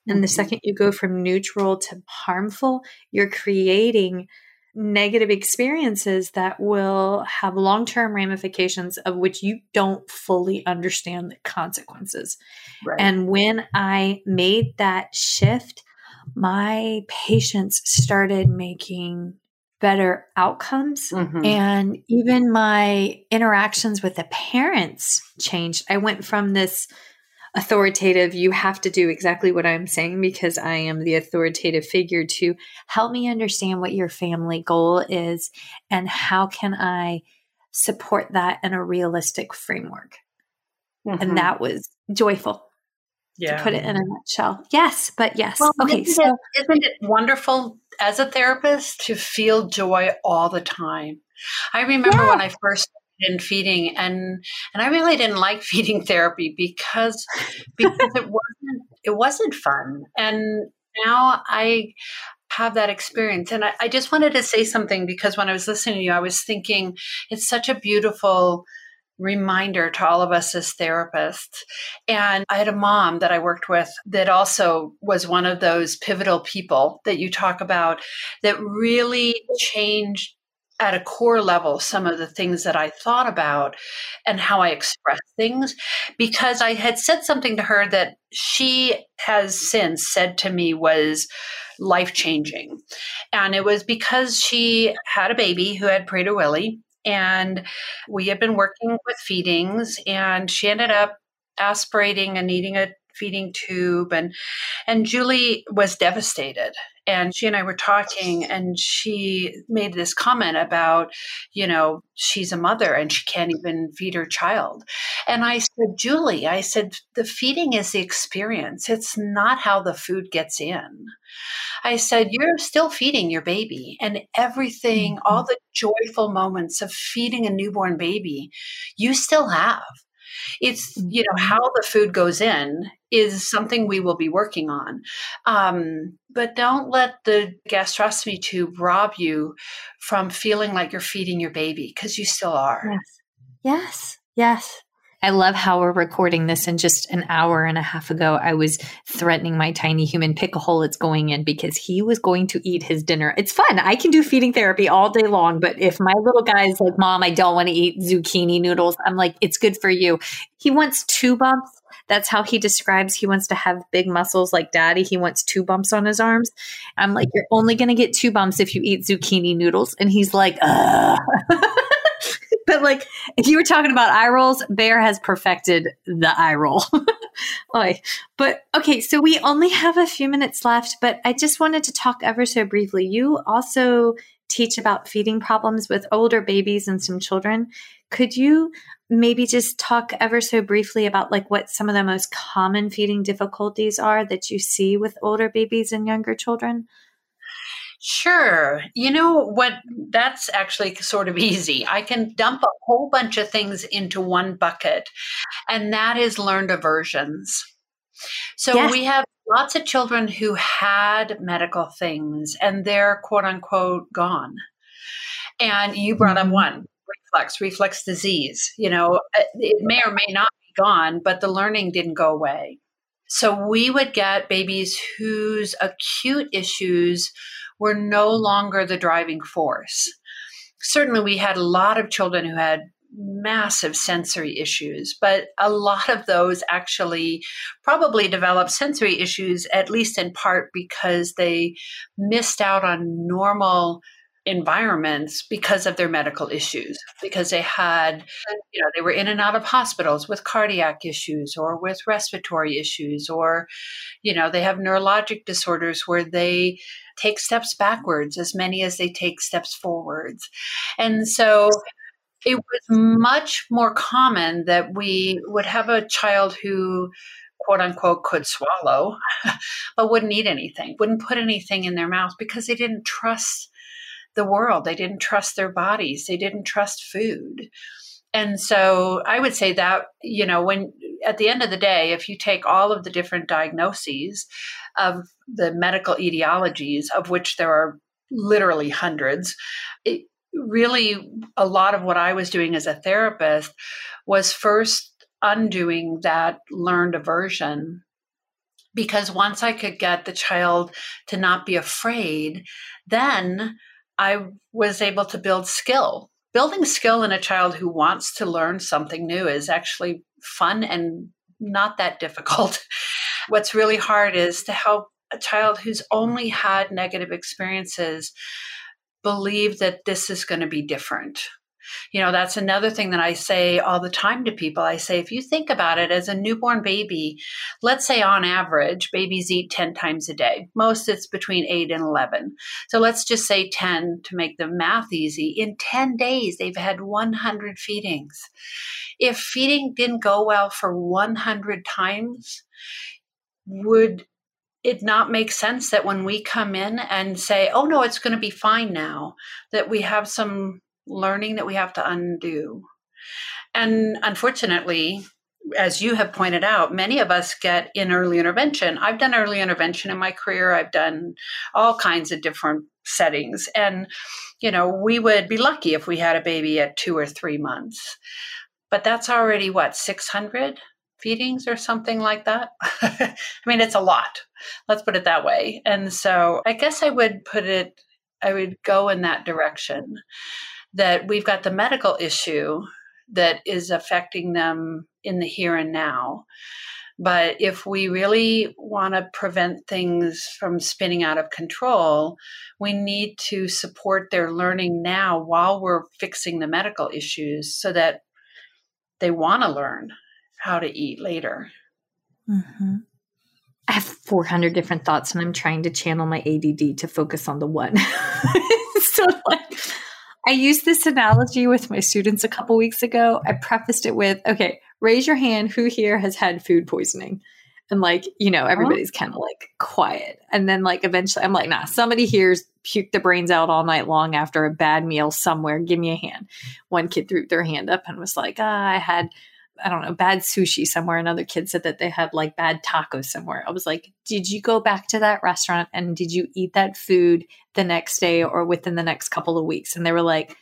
And the second you go from neutral to harmful, you're creating negative experiences that will have long-term ramifications of which you don't fully understand the consequences. Right. And when I made that shift, my patients started making better outcomes. Mm-hmm. And even my interactions with the parents changed. I went from this authoritative, you have to do exactly what I'm saying because I am the authoritative figure, to help me understand what your family goal is and how can I support that in a realistic framework. Mm-hmm. And that was joyful. Yeah. To put it in a nutshell. Yes, but yes. Well, okay. Isn't it wonderful as a therapist to feel joy all the time? I remember when I first in feeding, and I really didn't like feeding therapy because it wasn't fun. And now I have that experience. And I just wanted to say something, because when I was listening to you, I was thinking it's such a beautiful reminder to all of us as therapists. And I had a mom that I worked with that also was one of those pivotal people that you talk about that really changed at a core level some of the things that I thought about and how I express things, because I had said something to her that she has since said to me was life-changing. And it was because she had a baby who had Prader-Willi, and we had been working with feedings, and she ended up aspirating and needing a feeding tube. And Julie was devastated. And she and I were talking, and she made this comment about, you know, she's a mother and she can't even feed her child. And I said, Julie, I said, the feeding is the experience. It's not how the food gets in. I said, you're still feeding your baby, and everything, mm-hmm. all the joyful moments of feeding a newborn baby, you still have. It's, you know, how the food goes in is something we will be working on. But don't let the gastrostomy tube rob you from feeling like you're feeding your baby, because you still are. Yes. I love how we're recording this, and just an hour and a half ago, I was threatening my tiny human pick a hole it's going in because he was going to eat his dinner. It's fun. I can do feeding therapy all day long, but if my little guy's like, Mom, I don't want to eat zucchini noodles, I'm like, it's good for you. He wants two bumps. That's how he describes he wants to have big muscles like daddy. He wants two bumps on his arms. I'm like, you're only going to get two bumps if you eat zucchini noodles. And he's like, ugh. But like, if you were talking about eye rolls, Bear has perfected the eye roll. But okay, so we only have a few minutes left, but I just wanted to talk ever so briefly. You also teach about feeding problems with older babies and some children. Could you maybe just talk ever so briefly about like what some of the most common feeding difficulties are that you see with older babies and younger children? Sure. You know what? That's actually sort of easy. I can dump a whole bunch of things into one bucket, and that is learned aversions. So we have lots of children who had medical things and they're quote unquote gone. And you brought up one, reflex disease. You know, it may or may not be gone, but the learning didn't go away. So we would get babies whose acute issues were no longer the driving force. Certainly, we had a lot of children who had massive sensory issues, but a lot of those actually probably developed sensory issues, at least in part because they missed out on normal environments because of their medical issues, because they had, you know, they were in and out of hospitals with cardiac issues or with respiratory issues, or, you know, they have neurologic disorders where they take steps backwards as many as they take steps forwards. And so it was much more common that we would have a child who quote unquote could swallow, but wouldn't eat anything, wouldn't put anything in their mouth because they didn't trust the world. They didn't trust their bodies. They didn't trust food. And so I would say that, you know, when at the end of the day, if you take all of the different diagnoses of the medical etiologies, of which there are literally hundreds, it really, a lot of what I was doing as a therapist was first undoing that learned aversion. Because once I could get the child to not be afraid, then I was able to build skill. Building skill in a child who wants to learn something new is actually fun and not that difficult. What's really hard is to help a child who's only had negative experiences believe that this is going to be different. You know, that's another thing that I say all the time to people. I say, if you think about it as a newborn baby, let's say on average, babies eat 10 times a day. Most it's between 8 and 11. So let's just say 10 to make the math easy. In 10 days, they've had 100 feedings. If feeding didn't go well for 100 times, would it not makes sense that when we come in and say, oh, no, it's going to be fine now, that we have some learning that we have to undo. And unfortunately, as you have pointed out, many of us get in early intervention. I've done early intervention in my career. I've done all kinds of different settings. And, you know, we would be lucky if we had a baby at 2 or 3 months. But that's already, 600 feedings or something like that? I mean, it's a lot. Let's put it that way. And so I guess I would go in that direction. That we've got the medical issue that is affecting them in the here and now. But if we really want to prevent things from spinning out of control, we need to support their learning now while we're fixing the medical issues so that they want to learn how to eat later. Mm-hmm. I have 400 different thoughts and I'm trying to channel my ADD to focus on the one. So like, I used this analogy with my students a couple weeks ago. I prefaced it with, okay, raise your hand who here has had food poisoning. And like, you know, everybody's kind of like quiet. And then like eventually I'm like, nah, somebody here's puked their brains out all night long after a bad meal somewhere. Give me a hand. One kid threw their hand up and was like, I had, I don't know, bad sushi somewhere. Another kid said that they had like bad tacos somewhere. I was like, did you go back to that restaurant and did you eat that food the next day or within the next couple of weeks? And they were like,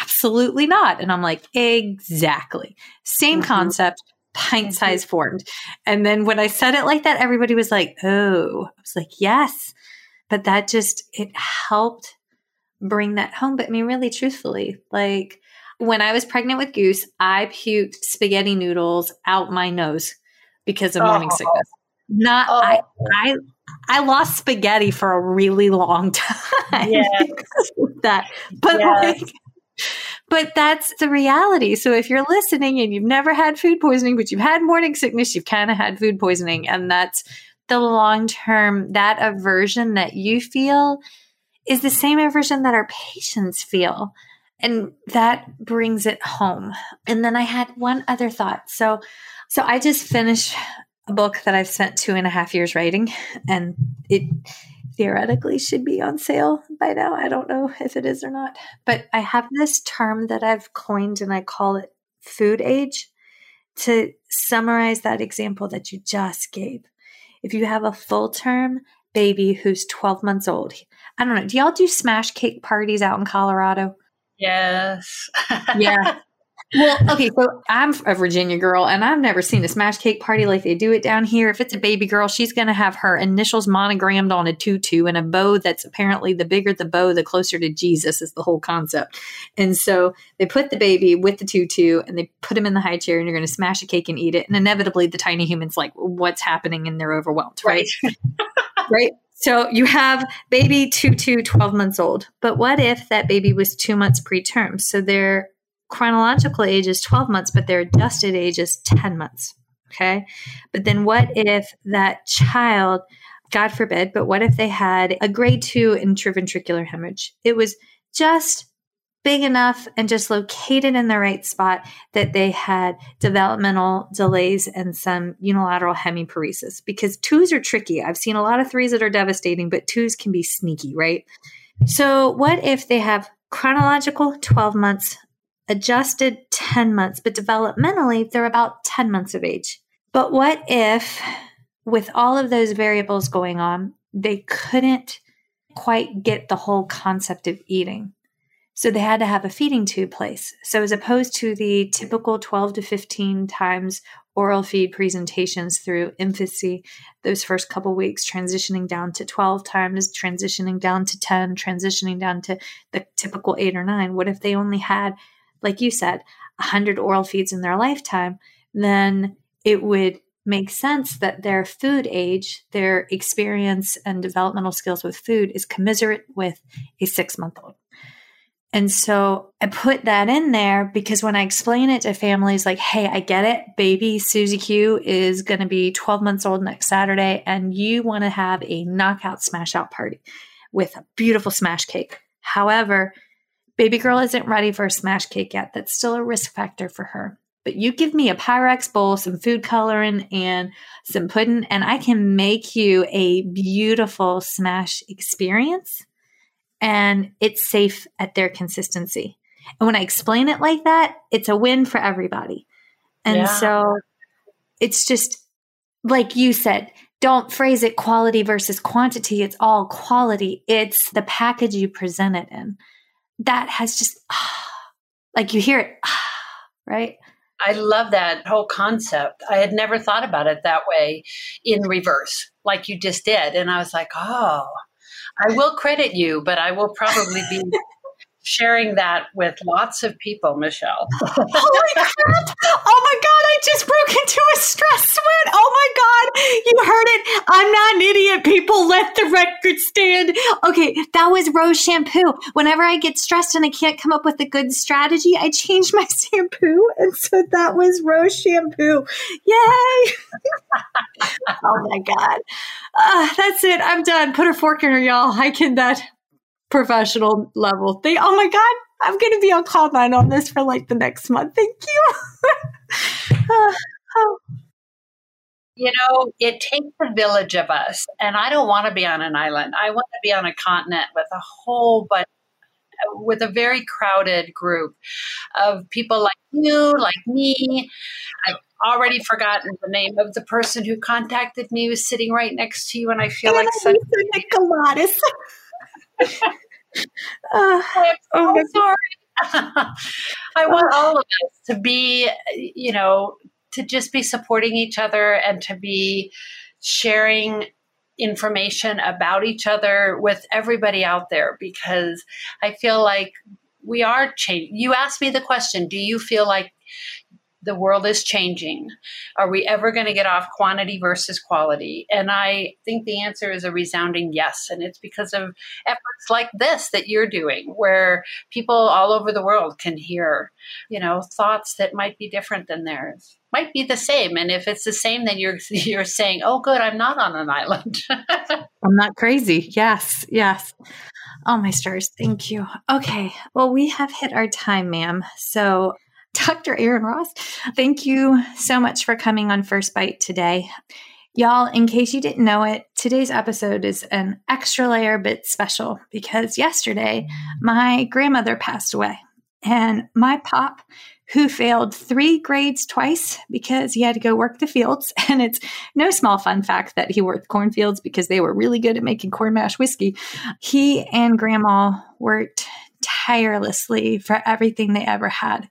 absolutely not. And I'm like, exactly. Same concept. Pint-sized formed. And then when I said it like that, everybody was like, oh, I was like, yes, but that just, it helped bring that home. But I mean, really truthfully, like when I was pregnant with Goose, I puked spaghetti noodles out my nose because of morning sickness. Not, I lost spaghetti for a really long time because of that. But like, but that's the reality. So if you're listening and you've never had food poisoning, but you've had morning sickness, you've kind of had food poisoning. And that's the long-term, that aversion that you feel is the same aversion that our patients feel. And that brings it home. And then I had one other thought. So I just finished a book that I've spent 2.5 years writing, and it theoretically should be on sale by now. I don't know if it is or not, but I have this term that I've coined and I call it food age to summarize that example that you just gave. If you have a full term baby who's 12 months old, I don't know. Do y'all do smash cake parties out in Colorado? Yes. Yeah. Well, okay, so I'm a Virginia girl, and I've never seen a smash cake party like they do it down here. If it's a baby girl, she's going to have her initials monogrammed on a tutu and a bow that's apparently the bigger the bow, the closer to Jesus is the whole concept. And so they put the baby with the tutu, and they put him in the high chair, and you're going to smash a cake and eat it. And inevitably, the tiny human's like, what's happening? And they're overwhelmed, right? Right? So you have baby tutu, 12 months old. But what if that baby was 2 months preterm? So they're chronological age is 12 months, but their adjusted age is 10 months. Okay. But then what if that child, God forbid, but what if they had a grade 2 intraventricular hemorrhage? It was just big enough and just located in the right spot that they had developmental delays and some unilateral hemiparesis, because 2s are tricky. I've seen a lot of 3s that are devastating, but 2s can be sneaky, right? So what if they have chronological 12 months, adjusted 10 months, but developmentally, they're about 10 months of age. But what if, with all of those variables going on, they couldn't quite get the whole concept of eating? So they had to have a feeding tube place. So as opposed to the typical 12 to 15 times oral feed presentations through infancy, those first couple weeks, transitioning down to 12 times, transitioning down to 10, transitioning down to the typical 8 or 9, what if they only had, like you said, 100 oral feeds in their lifetime? Then it would make sense that their food age, their experience and developmental skills with food is commensurate with a 6-month-old. And so I put that in there because when I explain it to families, like, hey, I get it. Baby Susie Q is going to be 12 months old next Saturday, and you want to have a knockout smash out party with a beautiful smash cake. However, baby girl isn't ready for a smash cake yet. That's still a risk factor for her. But you give me a Pyrex bowl, some food coloring, and some pudding, and I can make you a beautiful smash experience. And it's safe at their consistency. And when I explain it like that, it's a win for everybody. And so it's just like you said, don't phrase it quality versus quantity. It's all quality. It's the package you present it in. That has just, like you hear it, right? I love that whole concept. I had never thought about it that way in reverse, like you just did. And I was like, oh, I will credit you, but I will probably be sharing that with lots of people, Michelle. Holy crap. Oh my God, I just broke into a stress sweat. Oh my God, you heard it. I'm not an idiot, people. people, let the record stand. Okay, that was Rose shampoo. Whenever I get stressed and I can't come up with a good strategy, I change my shampoo. And so that was Rose shampoo. Yay. Oh my God. That's it. I'm done. Put a fork in her, y'all. I can that professional level thing. Oh my God. I'm going to be on call 9 on this for like the next month. Thank you. You know, it takes a village of us, and I don't want to be on an island. I want to be on a continent with a whole bunch, with a very crowded group of people like you, like me. I've already forgotten the name of the person who contacted me, who's sitting right next to you, and I feel like Nicolottis. I'm so sorry. I want all of us to be, you know, to just be supporting each other and to be sharing information about each other with everybody out there, because I feel like we are changing. You asked me the question, do you feel like the world is changing? Are we ever going to get off quantity versus quality? And I think the answer is a resounding yes. And it's because of efforts like this that you're doing, where people all over the world can hear, you know, thoughts that might be different than theirs, might be the same. And if it's the same, then you're saying, oh, good, I'm not on an island. I'm not crazy. Yes. Yes. Oh, my stars. Thank you. Okay. Well, we have hit our time, ma'am. So Dr. Erin Ross, thank you so much for coming on First Bite today. Y'all, in case you didn't know it, today's episode is an extra layer bit special because yesterday my grandmother passed away, and my pop, who failed 3 grades twice because he had to go work the fields. And it's no small fun fact that he worked cornfields because they were really good at making corn mash whiskey. He and grandma worked tirelessly for everything they ever had.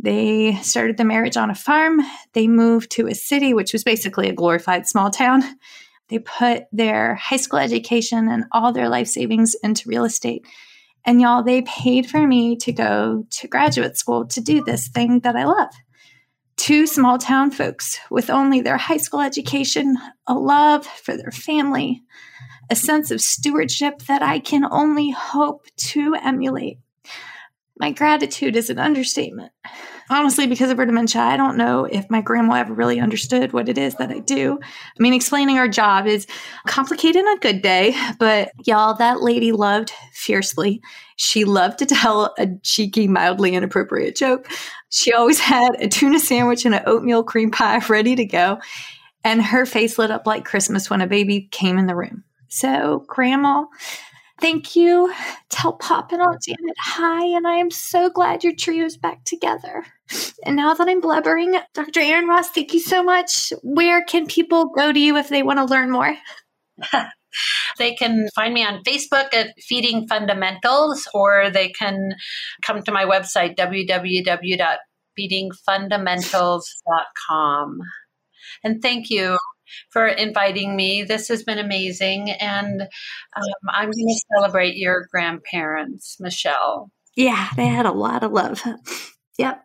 They started the marriage on a farm. They moved to a city, which was basically a glorified small town. They put their high school education and all their life savings into real estate. And y'all, they paid for me to go to graduate school to do this thing that I love. 2 small town folks with only their high school education, a love for their family, a sense of stewardship that I can only hope to emulate. My gratitude is an understatement. Honestly, because of her dementia, I don't know if my grandma ever really understood what it is that I do. I mean, explaining our job is complicated on a good day, but y'all, that lady loved fiercely. She loved to tell a cheeky, mildly inappropriate joke. She always had a tuna sandwich and an oatmeal cream pie ready to go. And her face lit up like Christmas when a baby came in the room. So, Grandma, thank you. Tell Pop and Aunt Janet hi, and I am so glad your trio is back together. And now that I'm blubbering, Dr. Erin Ross, thank you so much. Where can people go to you if they want to learn more? They can find me on Facebook at Feeding Fundamentals, or they can come to my website, www.feedingfundamentals.com. And thank you for inviting me. This has been amazing. And I'm going to celebrate your grandparents, Michelle. Yeah, they had a lot of love. Yep.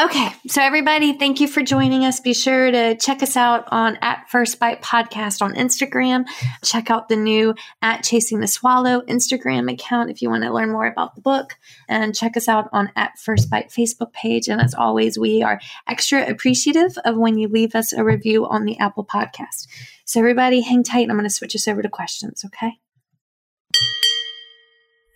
Okay. So everybody, thank you for joining us. Be sure to check us out on @FirstBitePodcast on Instagram. Check out the new @Chasing the Swallow Instagram account if you want to learn more about the book, and check us out on @FirstBite Facebook page. And as always, we are extra appreciative of when you leave us a review on the Apple Podcast. So everybody hang tight. I'm going to switch us over to questions. Okay.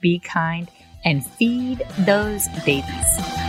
be kind, and feed those babies.